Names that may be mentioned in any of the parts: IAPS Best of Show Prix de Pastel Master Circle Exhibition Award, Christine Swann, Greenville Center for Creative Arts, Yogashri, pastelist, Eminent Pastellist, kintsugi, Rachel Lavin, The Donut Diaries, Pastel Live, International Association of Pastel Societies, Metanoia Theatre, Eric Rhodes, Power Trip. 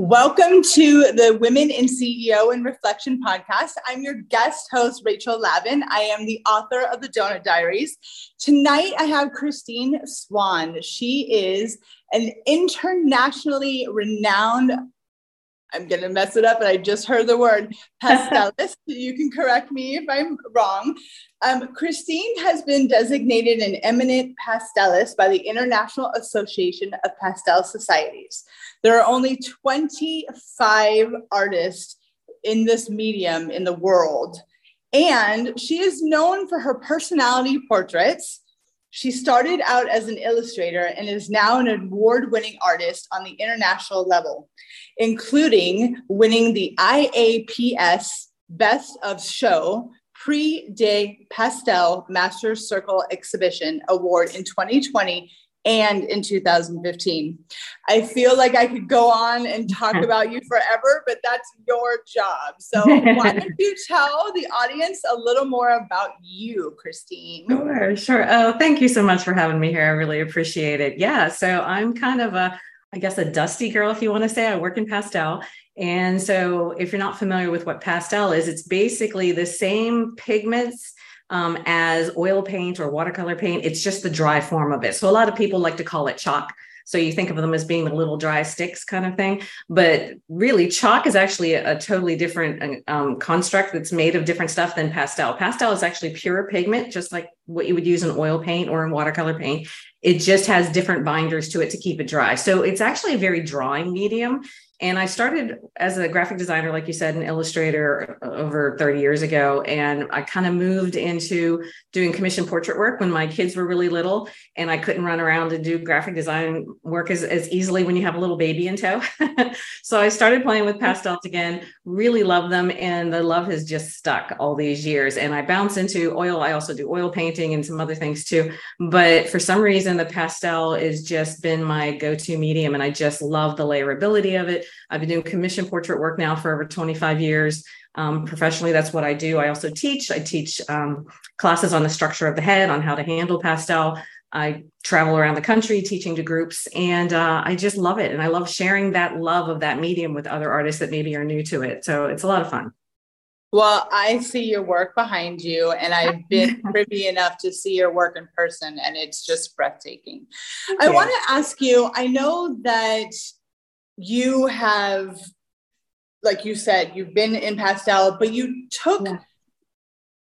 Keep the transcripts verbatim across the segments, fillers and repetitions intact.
Welcome to the Women in C E O and Reflection podcast. I'm your guest host, Rachel Lavin. I am the author of The Donut Diaries. Tonight, I have Christine Swann. She is an internationally renowned, I'm going to mess it up, but I just heard the word, pastelist. You can correct me if I'm wrong. Um, Christine has been designated an eminent pastelist by the International Association of Pastel Societies. There are only twenty-five artists in this medium in the world, and she is known for her personality portraits. She started out as an illustrator and is now an award-winning artist on the international level, including winning the I A P S Best of Show Prix de Pastel Master Circle Exhibition Award in twenty twenty and in two thousand fifteen. I feel like I could go on and talk about you forever, but that's your job. So why don't you tell the audience a little more about you, Christine? Sure, sure. Oh, thank you so much for having me here. I really appreciate it. Yeah, so I'm kind of a, I guess, a dusty girl, if you want to say. I work in pastel. And so if you're not familiar with what pastel is, it's basically the same pigments Um, as oil paint or watercolor paint. It's just the dry form of it. So a lot of people like to call it chalk. So you think of them as being the little dry sticks kind of thing. But really, chalk is actually a, a totally different um, construct that's made of different stuff than pastel. Pastel is actually pure pigment, just like what you would use in oil paint or in watercolor paint. It just has different binders to it to keep it dry. So it's actually a very drying medium. And I started as a graphic designer, like you said, an illustrator over thirty years ago. And I kind of moved into doing commissioned portrait work when my kids were really little. And I couldn't run around and do graphic design work as, as easily when you have a little baby in tow. So I started playing with pastels again, really love them. And the love has just stuck all these years. And I bounce into oil. I also do oil painting and some other things too. But for some reason, the pastel has just been my go-to medium. And I just love the layerability of it. I've been doing commissioned portrait work now for over twenty-five years. Um, professionally, that's what I do. I also teach. I teach um, classes on the structure of the head, on how to handle pastel. I travel around the country teaching to groups, and uh, I just love it. And I love sharing that love of that medium with other artists that maybe are new to it. So it's a lot of fun. Well, I see your work behind you, and I've been privy enough to see your work in person, and it's just breathtaking. Okay. I want to ask you, I know that you have, like you said, you've been in pastel, but you took yeah.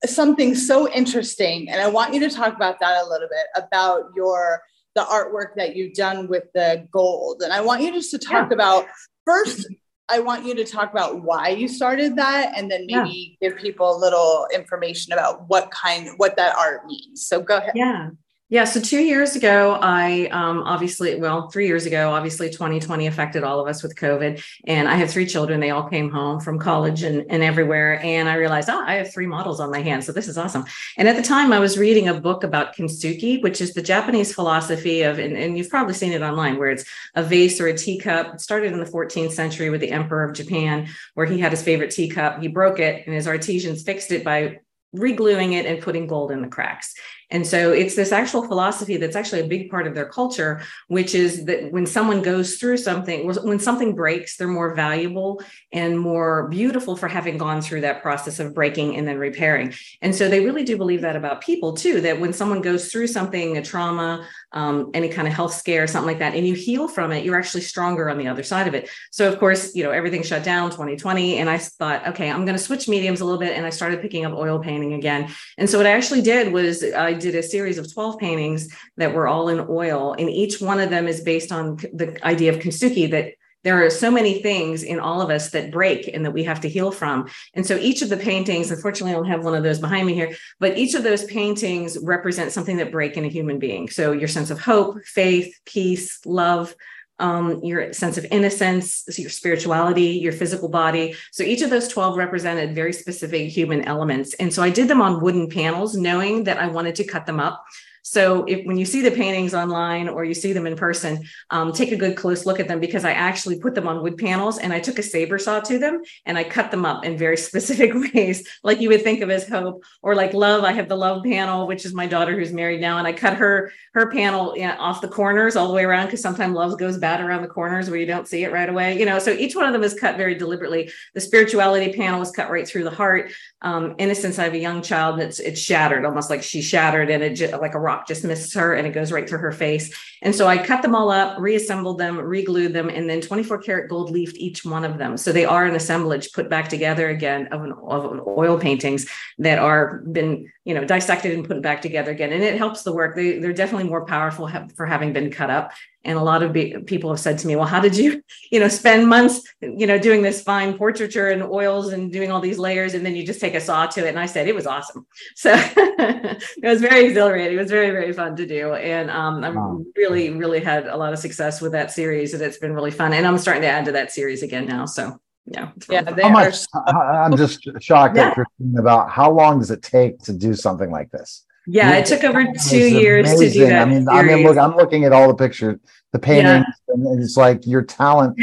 something so interesting. And I want you to talk about that a little bit, about your the artwork that you've done with the gold. And I want you just to talk yeah. about, first, I want you to talk about why you started that, and then maybe yeah. give people a little information about what kind, what that art means. So go ahead. Yeah. Yeah. So two years ago, I um, obviously, well, three years ago, obviously twenty twenty affected all of us with COVID. And I have three children. They all came home from college and, and everywhere. And I realized, oh, I have three models on my hands. So this is awesome. And at the time I was reading a book about kintsugi, which is the Japanese philosophy of, and, and you've probably seen it online, where it's a vase or a teacup. It started in the fourteenth century with the emperor of Japan, where he had his favorite teacup. He broke it, and his artisans fixed it by regluing it and putting gold in the cracks. And so it's this actual philosophy that's actually a big part of their culture, which is that when someone goes through something, when something breaks, they're more valuable and more beautiful for having gone through that process of breaking and then repairing. And so they really do believe that about people too, that when someone goes through something, a trauma, um, any kind of health scare, something like that, and you heal from it, you're actually stronger on the other side of it. So of course, you know, everything shut down twenty twenty. And I thought, okay, I'm going to switch mediums a little bit. And I started picking up oil painting again. And so what I actually did was I I did a series of twelve paintings that were all in oil. And each one of them is based on the idea of kintsugi, that there are so many things in all of us that break and that we have to heal from. And so each of the paintings, unfortunately, I don't have one of those behind me here, but each of those paintings represent something that breaks in a human being. So your sense of hope, faith, peace, love, um, your sense of innocence, so your spirituality, your physical body. So each of those twelve represented very specific human elements. And so I did them on wooden panels, knowing that I wanted to cut them up. So if, when you see the paintings online or you see them in person, um, take a good close look at them, because I actually put them on wood panels and I took a saber saw to them and I cut them up in very specific ways, like you would think of as hope or like love. I have the love panel, which is my daughter who's married now, and I cut her her panel you know, off the corners all the way around, because sometimes love goes bad around the corners where you don't see it right away. You know, so each one of them is cut very deliberately. The spirituality panel was cut right through the heart. Um, innocence, I have a young child that's it's shattered, almost like she shattered and it just, like a rock just misses her and it goes right through her face. And so I cut them all up, reassembled them, re-glued them, and then twenty-four karat gold leafed each one of them. So they are an assemblage put back together again of an, of an oil paintings that are been, you know, dissected and put back together again. And it helps the work. They, they're definitely more powerful ha- for having been cut up. And a lot of be- people have said to me, well, how did you, you know, spend months, you know, doing this fine portraiture and oils and doing all these layers, and then you just take a saw to it? And I said, it was awesome. So it was very exhilarating. It was very, very fun to do. And um, I wow. really, really had a lot of success with that series, and it's been really fun. And I'm starting to add to that series again now. So, yeah. Really yeah how much, so- I'm just shocked yeah. at Christine about how long does it take to do something like this? Yeah, yeah, it took over two years amazing. to do that. I mean, I mean, look, I'm looking at all the pictures, the paintings, yeah. and it's like your talent.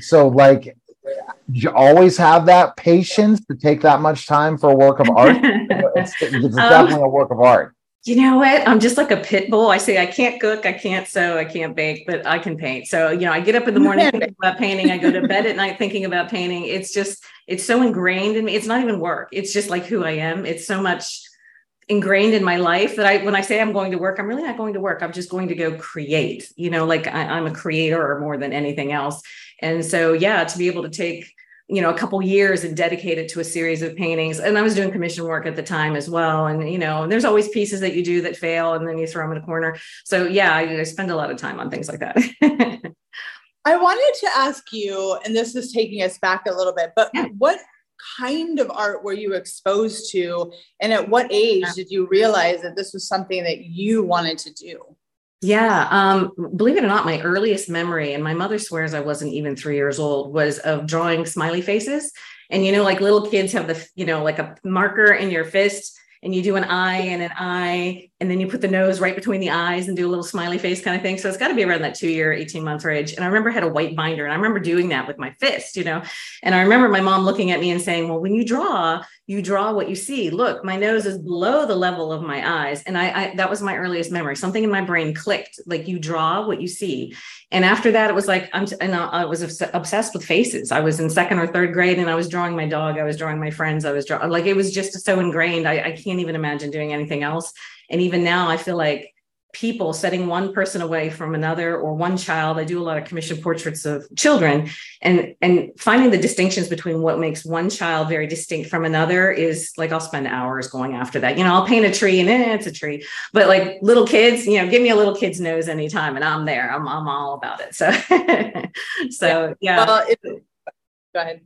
So, like, you always have that patience to take that much time for a work of art. It's, it's definitely um, a work of art. You know what? I'm just like a pit bull. I say I can't cook, I can't sew, I can't bake, but I can paint. So, you know, I get up in the morning thinking about painting. I go to bed at night thinking about painting. It's just, it's so ingrained in me. It's not even work. It's just like who I am. It's so much ingrained in my life that I, when I say I'm going to work, I'm really not going to work. I'm just going to go create, you know, like I, I'm a creator more than anything else. And so, yeah, to be able to take, you know, a couple years and dedicate it to a series of paintings. And I was doing commission work at the time as well. And, you know, there's always pieces that you do that fail and then you throw them in a corner. So yeah, I, I spend a lot of time on things like that. I wanted to ask you, and this is taking us back a little bit, but yeah. what kind of art were you exposed to, and at what age did you realize that this was something that you wanted to do? Yeah. Um, believe it or not, my earliest memory, and my mother swears I wasn't even three years old, was of drawing smiley faces. And, you know, like little kids have the, you know, like a marker in your fist and you do an eye and an eye, and then you put the nose right between the eyes and do a little smiley face kind of thing. So it's got to be around that two year, eighteen month range. And I remember I had a white binder and I remember doing that with my fist, you know, and I remember my mom looking at me and saying, well, when you draw, you draw what you see. Look, my nose is below the level of my eyes. And I, I that was my earliest memory. Something in my brain clicked, like you draw what you see. And after that, it was like, I'm, and I, I was obsessed with faces. I was in second or third grade and I was drawing my dog. I was drawing my friends. I was drawing, like, it was just so ingrained. I, I can't even imagine doing anything else. And even now I feel like people setting one person away from another or one child, I do a lot of commissioned portraits of children, and, and finding the distinctions between what makes one child very distinct from another is like, I'll spend hours going after that. You know, I'll paint a tree and eh, it's a tree, but like little kids, you know, give me a little kid's nose anytime and I'm there, I'm, I'm all about it. So, so yeah. Well, it, go ahead.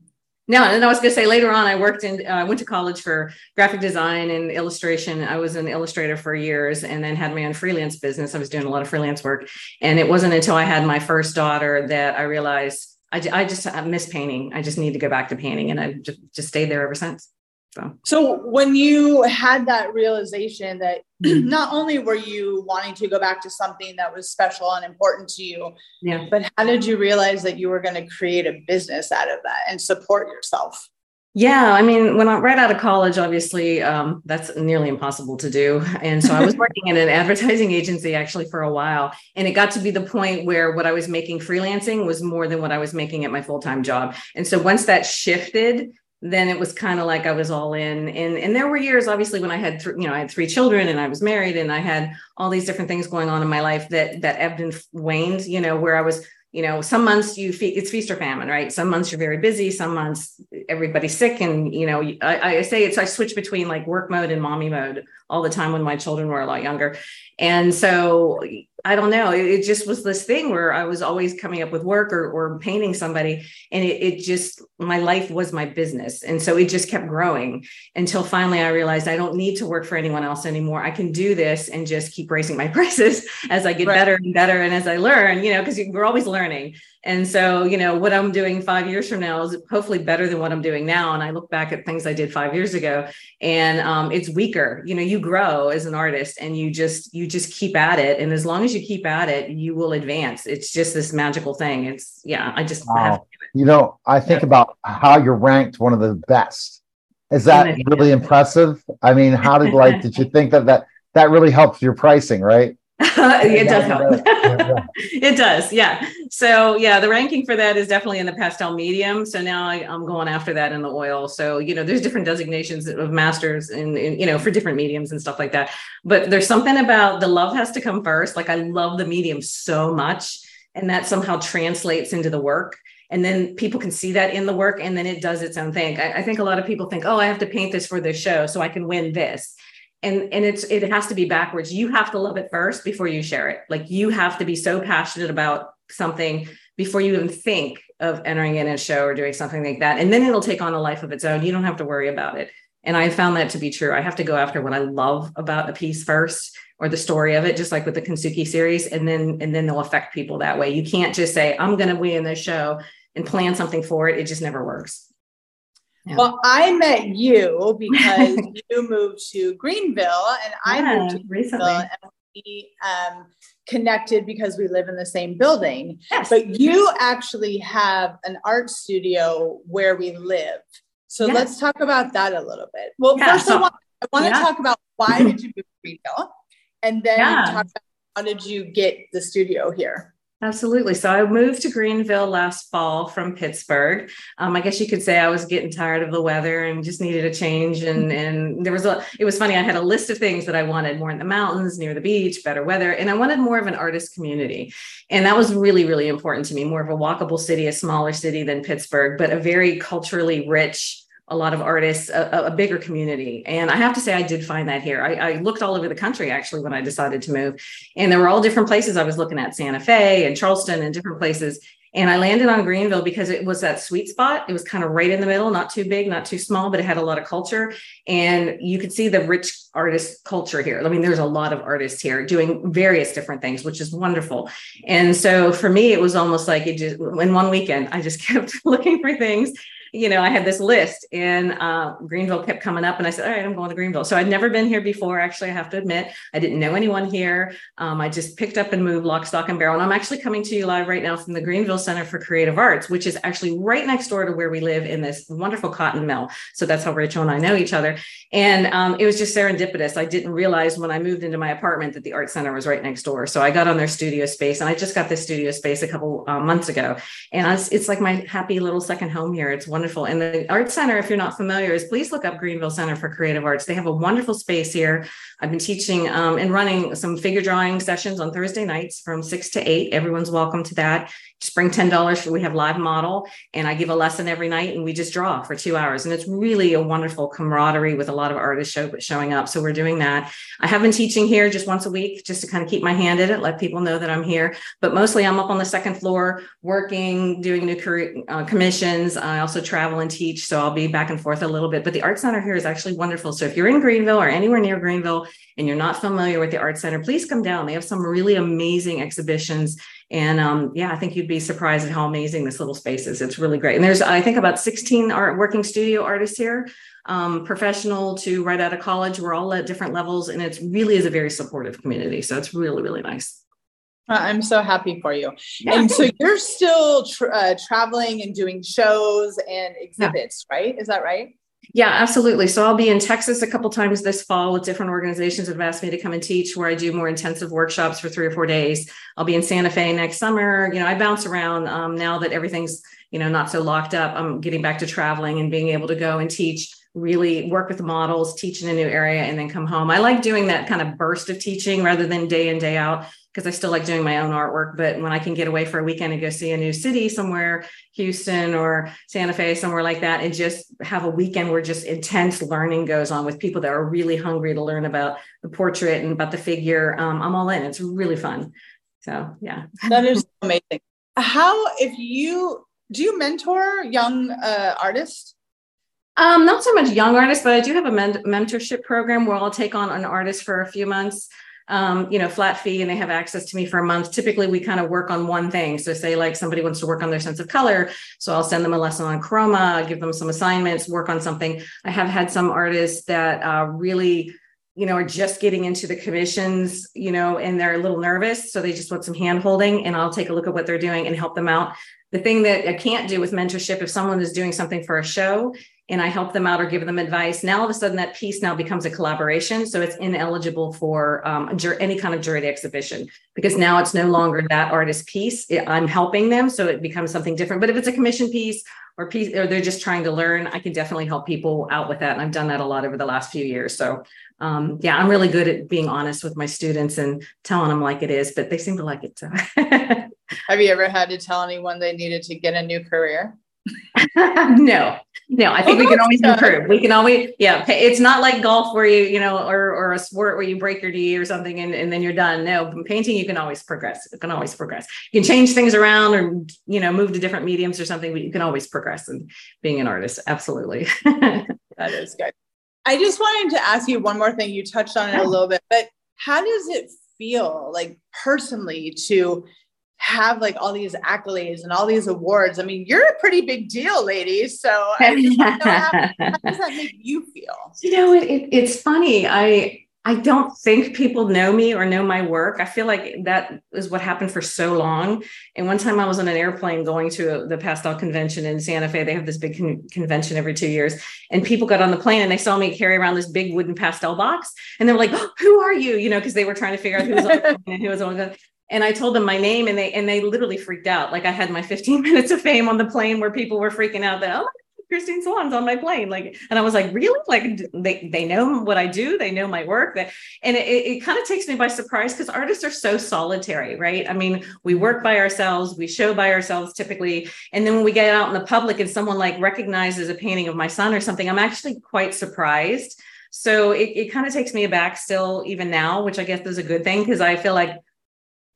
No, and I was going to say later on, I worked in, I uh, went to college for graphic design and illustration. I was an illustrator for years and then had my own freelance business. I was doing a lot of freelance work. And it wasn't until I had my first daughter that I realized I, I just I miss painting. I just need to go back to painting. And I just, just stayed there ever since. So. so when you had that realization that not only were you wanting to go back to something that was special and important to you, yeah. but how did you realize that you were going to create a business out of that and support yourself? Yeah. I mean, when I right out of college, obviously, um, that's nearly impossible to do. And so I was working at an advertising agency actually for a while. And it got to be the point where what I was making freelancing was more than what I was making at my full-time job. And so once that shifted, then it was kind of like I was all in. And, and there were years, obviously, when I had, th- you know, I had three children and I was married and I had all these different things going on in my life that, that ebbed and waned, you know, where I was, you know, some months you, fe- it's feast or famine, right? Some months you're very busy, some months everybody's sick. And, you know, I, I say it's, I switch between like work mode and mommy mode all the time when my children were a lot younger. And so I don't know, it, it just was this thing where I was always coming up with work or, or painting somebody. And it, it just, my life was my business. And so it just kept growing until finally I realized I don't need to work for anyone else anymore. I can do this and just keep raising my prices as I get right. better and better. And as I learn, you know, because we're always learning. And so, you know, what I'm doing five years from now is hopefully better than what I'm doing now. And I look back at things I did five years ago and um, it's weaker. You know, you grow as an artist and you just, you just keep at it. And as long as you keep at it, you will advance. It's just this magical thing. It's yeah, I just, wow. I have to do it. You know, I think yeah. about how you're ranked one of the best. Is that really impressive? I mean, how did like, did you think that, that, that really helps your pricing, right? It does help. It does. Yeah. So yeah, the ranking for that is definitely in the pastel medium. So now I, I'm going after that in the oil. So, you know, there's different designations of masters and, you know, for different mediums and stuff like that. But there's something about the love has to come first. Like I love the medium so much, and that somehow translates into the work. And then people can see that in the work, and then it does its own thing. I, I think a lot of people think, oh, I have to paint this for this show so I can win this. And and it's it has to be backwards. You have to love it first before you share it. Like you have to be so passionate about something before you even think of entering in a show or doing something like that. And then it'll take on a life of its own. You don't have to worry about it. And I found that to be true. I have to go after what I love about a piece first, or the story of it, just like with the Kintsugi series. And then and then they'll affect people that way. You can't just say, I'm going to win this show and plan something for it. It just never works. Yeah. Well, I met you because you moved to Greenville and I yeah, moved to Greenville recently. And we um, connected because we live in the same building. Yes. But you actually have an art studio where we live. So yes. let's talk about that a little bit. Well, yeah, first so, of all, I want to yeah. talk about why did you move to Greenville? And then yeah. talk about how did you get the studio here? Absolutely. So I moved to Greenville last fall from Pittsburgh. Um, I guess you could say I was getting tired of the weather and just needed a change. And, and there was a, it was funny. I had a list of things that I wanted: more in the mountains, near the beach, better weather. And I wanted more of an artist community. And that was really, really important to me, more of a walkable city, a smaller city than Pittsburgh, but a very culturally rich, a lot of artists, a, a bigger community. And I have to say, I did find that here. I, I looked all over the country, actually, when I decided to move. And there were all different places I was looking at, Santa Fe and Charleston and different places. And I landed on Greenville because it was that sweet spot. It was kind of right in the middle, not too big, not too small, but it had a lot of culture. And you could see the rich artist culture here. I mean, there's a lot of artists here doing various different things, which is wonderful. And so for me, it was almost like it just, in one weekend, I just kept looking for things. You know, I had this list and uh, Greenville kept coming up and I said, all right, I'm going to Greenville. So I'd never been here before. Actually, I have to admit, I didn't know anyone here. Um, I just picked up and moved lock, stock and barrel. And I'm actually coming to you live right now from the Greenville Center for Creative Arts, which is actually right next door to where we live in this wonderful cotton mill. So that's how Rachel and I know each other. And um, it was just serendipitous. I didn't realize when I moved into my apartment that the art center was right next door. So I got on their studio space, and I just got this studio space a couple uh, months ago. And I was, it's like my happy little second home here. It's wonderful. And the art center, if you're not familiar, is please look up Greenville Center for Creative Arts. They have a wonderful space here. I've been teaching um, and running some figure drawing sessions on Thursday nights from six to eight. Everyone's welcome to that. Just bring ten dollars. We have live model, and I give a lesson every night, and we just draw for two hours. And it's really a wonderful camaraderie with a lot of artists show, showing up. So we're doing that. I have been teaching here just once a week, just to kind of keep my hand in it, let people know that I'm here. But mostly I'm up on the second floor working, doing new career, uh, commissions. I also travel and teach. So I'll be back and forth a little bit. But the art center here is actually wonderful. So if you're in Greenville or anywhere near Greenville and you're not familiar with the art center, please come down. They have some really amazing exhibitions. And um, yeah, I think you'd be surprised at how amazing this little space is. It's really great. And there's, I think, about sixteen art working studio artists here, um, professional to right out of college. We're all at different levels, and it really is a very supportive community. So it's really, really nice. I'm so happy for you. Yeah. And so you're still tra- uh, traveling and doing shows and exhibits, yeah. right? Is that right? Yeah, absolutely. So I'll be in Texas a couple times this fall with different organizations that have asked me to come and teach, where I do more intensive workshops for three or four days. I'll be in Santa Fe next summer. You know, I bounce around um, now that everything's, you know, not so locked up. I'm getting back to traveling and being able to go and teach really work with the models, teach in a new area, and then come home. I like doing that kind of burst of teaching rather than day in, day out, because I still like doing my own artwork. But when I can get away for a weekend and go see a new city somewhere, Houston or Santa Fe, somewhere like that, and just have a weekend where just intense learning goes on with people that are really hungry to learn about the portrait and about the figure, um, I'm all in. It's really fun. So, yeah. That is amazing. How, if you, do you mentor young uh, artists? Um, not so much young artists, but I do have a men- mentorship program where I'll take on an artist for a few months, um, you know, flat fee, and they have access to me for a month. Typically, we kind of work on one thing. So say like somebody wants to work on their sense of color. So I'll send them a lesson on chroma, give them some assignments, work on something. I have had some artists that uh, really, you know, are just getting into the commissions, you know, and they're a little nervous. So they just want some hand holding, and I'll take a look at what they're doing and help them out. The thing that I can't do with mentorship, if someone is doing something for a show and I help them out or give them advice, now all of a sudden that piece now becomes a collaboration. So it's ineligible for um, jur- any kind of juried exhibition, because now it's no longer that artist's piece. It, I'm helping them, so it becomes something different. But if it's a commission piece or piece, or they're just trying to learn, I can definitely help people out with that. And I've done that a lot over the last few years. So um, yeah, I'm really good at being honest with my students and telling them like it is, but they seem to like it. So. Have you ever had to tell anyone they needed to get a new career? No. No, I think oh, we can always improve. We can always, yeah. It's not like golf where you, you know, or or a sport where you break your knee or something and, and then you're done. No, in painting, you can always progress. It can always progress. You can change things around or, you know, move to different mediums or something, but you can always progress in being an artist. Absolutely. That is good. I just wanted to ask you one more thing. You touched on it a little bit, but how does it feel like personally to have like all these accolades and all these awards? I mean, you're a pretty big deal, lady. So I mean, how, how does that make you feel? You know, it, it, it's funny. I I don't think people know me or know my work. I feel like that is what happened for so long. And one time I was on an airplane going to a, the pastel convention in Santa Fe. They have this big con- convention every two years. And people got on the plane and they saw me carry around this big wooden pastel box. And they were like, oh, who are you? You know, because they were trying to figure out who was on the plane and who was on the And I told them my name, and they and they literally freaked out. Like I had my fifteen minutes of fame on the plane where people were freaking out that, oh, Christine Swann's on my plane. Like, and I was like, really? Like they, they know what I do. They know my work. That, and it, it kind of takes me by surprise because artists are so solitary, right? I mean, we work by ourselves, we show by ourselves typically. And then when we get out in the public and someone like recognizes a painting of my son or something, I'm actually quite surprised. So it, it kind of takes me aback still, even now, which I guess is a good thing, because I feel like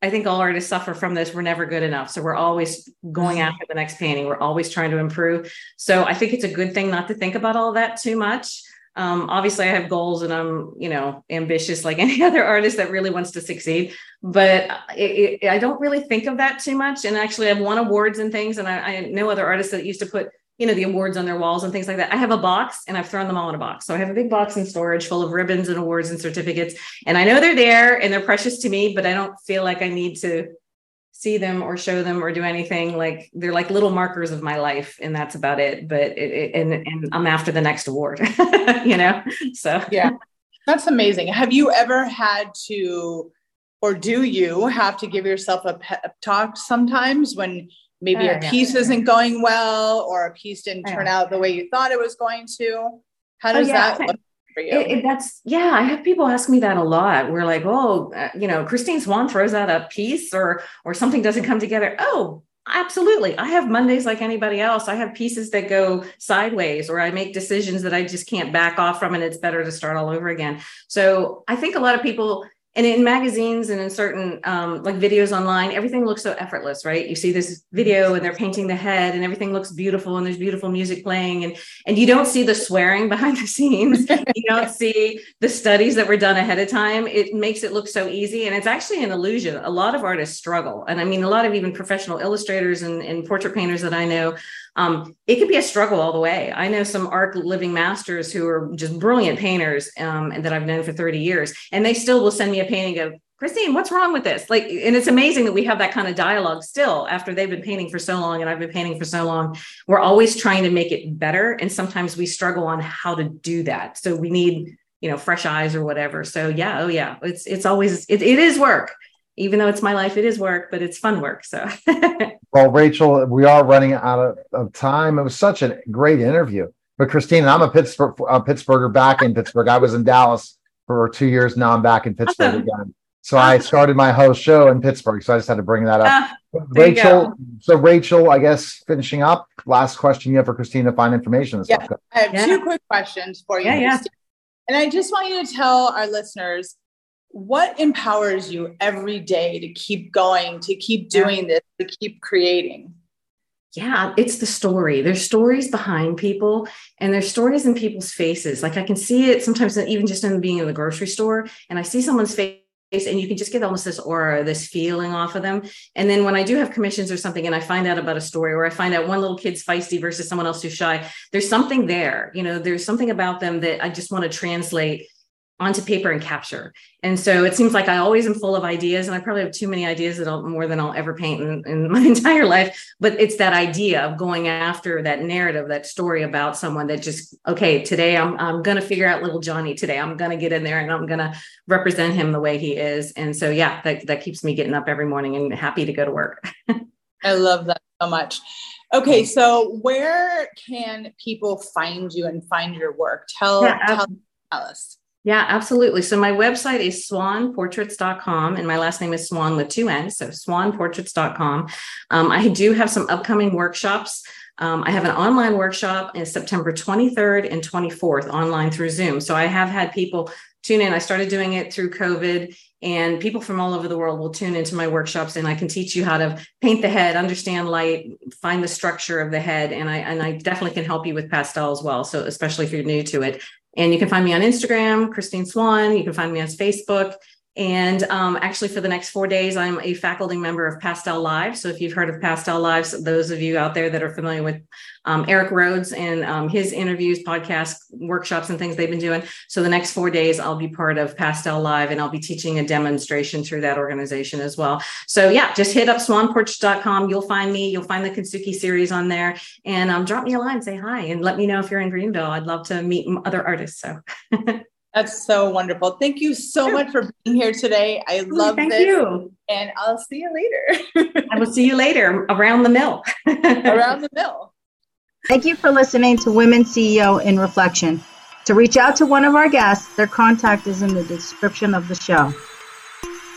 I think all artists suffer from this. We're never good enough. So we're always going after the next painting. We're always trying to improve. So I think it's a good thing not to think about all that too much. Um, obviously I have goals and I'm, you know, ambitious like any other artist that really wants to succeed, but it, it, I don't really think of that too much. And actually I've won awards and things. And I, I know other artists that used to put, you know, the awards on their walls and things like that. I have a box and I've thrown them all in a box. So I have a big box in storage full of ribbons and awards and certificates. And I know they're there and they're precious to me, but I don't feel like I need to see them or show them or do anything. Like they're like little markers of my life, and that's about it. But it, it, and, and I'm after the next award, you know? So, yeah, that's amazing. Have you ever had to, or do you have to give yourself a pep talk sometimes when maybe uh, a piece yeah. isn't going well, or a piece didn't turn out the way you thought it was going to? How does oh, yeah. that look for you? It, it, that's, yeah, I have people ask me that a lot. We're like, oh, uh, you know, Christine Swann throws out a piece or, or something doesn't come together. Oh, absolutely. I have Mondays like anybody else. I have pieces that go sideways, or I make decisions that I just can't back off from, and it's better to start all over again. So I think a lot of people, and in magazines and in certain um, like videos online, everything looks so effortless, right? You see this video and they're painting the head and everything looks beautiful and there's beautiful music playing, and and you don't see the swearing behind the scenes. You don't see the studies that were done ahead of time. It makes it look so easy, and it's actually an illusion. A lot of artists struggle. And I mean, a lot of even professional illustrators and, and portrait painters that I know, Um, it could be a struggle all the way. I know some art living masters who are just brilliant painters um, and that I've known for thirty years, and they still will send me a painting of, Christine, what's wrong with this? Like, and it's amazing that we have that kind of dialogue still after they've been painting for so long and I've been painting for so long. We're always trying to make it better. And sometimes we struggle on how to do that. So we need, you know, fresh eyes or whatever. So yeah, oh yeah, it's, it's always, it, it is work. Even though it's my life, it is work, but it's fun work. So, well, Rachel, we are running out of, of time. It was such a great interview. But Christine, I'm a Pittsburgh uh, Pittsburgher back in Pittsburgh. I was in Dallas for two years. Now I'm back in Pittsburgh again. So I started my host show in Pittsburgh. So I just had to bring that up. Uh, Rachel, so Rachel, I guess finishing up, last question you have for Christine to find information. And yeah, stuff. I have yeah. two quick questions for you. Yeah, yeah. And I just want you to tell our listeners what empowers you every day to keep going, to keep doing this, to keep creating. Yeah, it's the story. There's stories behind people and there's stories in people's faces. Like I can see it sometimes even just in being in the grocery store and I see someone's face and you can just get almost this aura, this feeling off of them. And then when I do have commissions or something and I find out about a story or I find out one little kid's feisty versus someone else who's shy, there's something there, you know, there's something about them that I just want to translate onto paper and capture. And so it seems like I always am full of ideas and I probably have too many ideas that I'll, more than I'll ever paint in, in my entire life. But it's that idea of going after that narrative, that story about someone that just, okay, today I'm, I'm going to figure out little Johnny today. I'm going to get in there and I'm going to represent him the way he is. And so, yeah, that, that keeps me getting up every morning and happy to go to work. I love that so much. Okay. So where can people find you and find your work? Tell, yeah, tell, tell us. Yeah, absolutely. So my website is swann portraits dot com and my last name is Swann with two N's. So swann portraits dot com. Um, I do have some upcoming workshops. Um, I have an online workshop on September twenty-third and twenty-fourth online through Zoom. So I have had people tune in. I started doing it through COVID and people from all over the world will tune into my workshops and I can teach you how to paint the head, understand light, find the structure of the head. And I, and I definitely can help you with pastel as well. So especially if you're new to it. And you can find me on Instagram, Christine Swann. You can find me on Facebook. And um, actually for the next four days, I'm a faculty member of Pastel Live. So if you've heard of Pastel Live, those of you out there that are familiar with um, Eric Rhodes and um, his interviews, podcasts, workshops, and things they've been doing. So the next four days, I'll be part of Pastel Live and I'll be teaching a demonstration through that organization as well. So yeah, just hit up swann portraits dot com. You'll find me, you'll find the Kintsugi series on there and um, drop me a line, say hi, and let me know if you're in Greenville. I'd love to meet other artists. So that's so wonderful. Thank you so much for being here today. I love Thank this. Thank you. And I'll see you later. I will see you later around the mill. Around the mill. Thank you for listening to Women C E O in Reflection. To reach out to one of our guests, their contact is in the description of the show.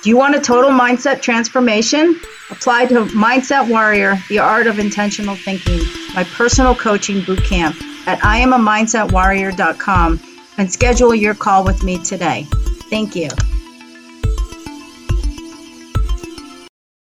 Do you want a total mindset transformation? Apply to Mindset Warrior, The Art of Intentional Thinking, my personal coaching bootcamp at I am a mindset warrior dot com. And schedule your call with me today. Thank you.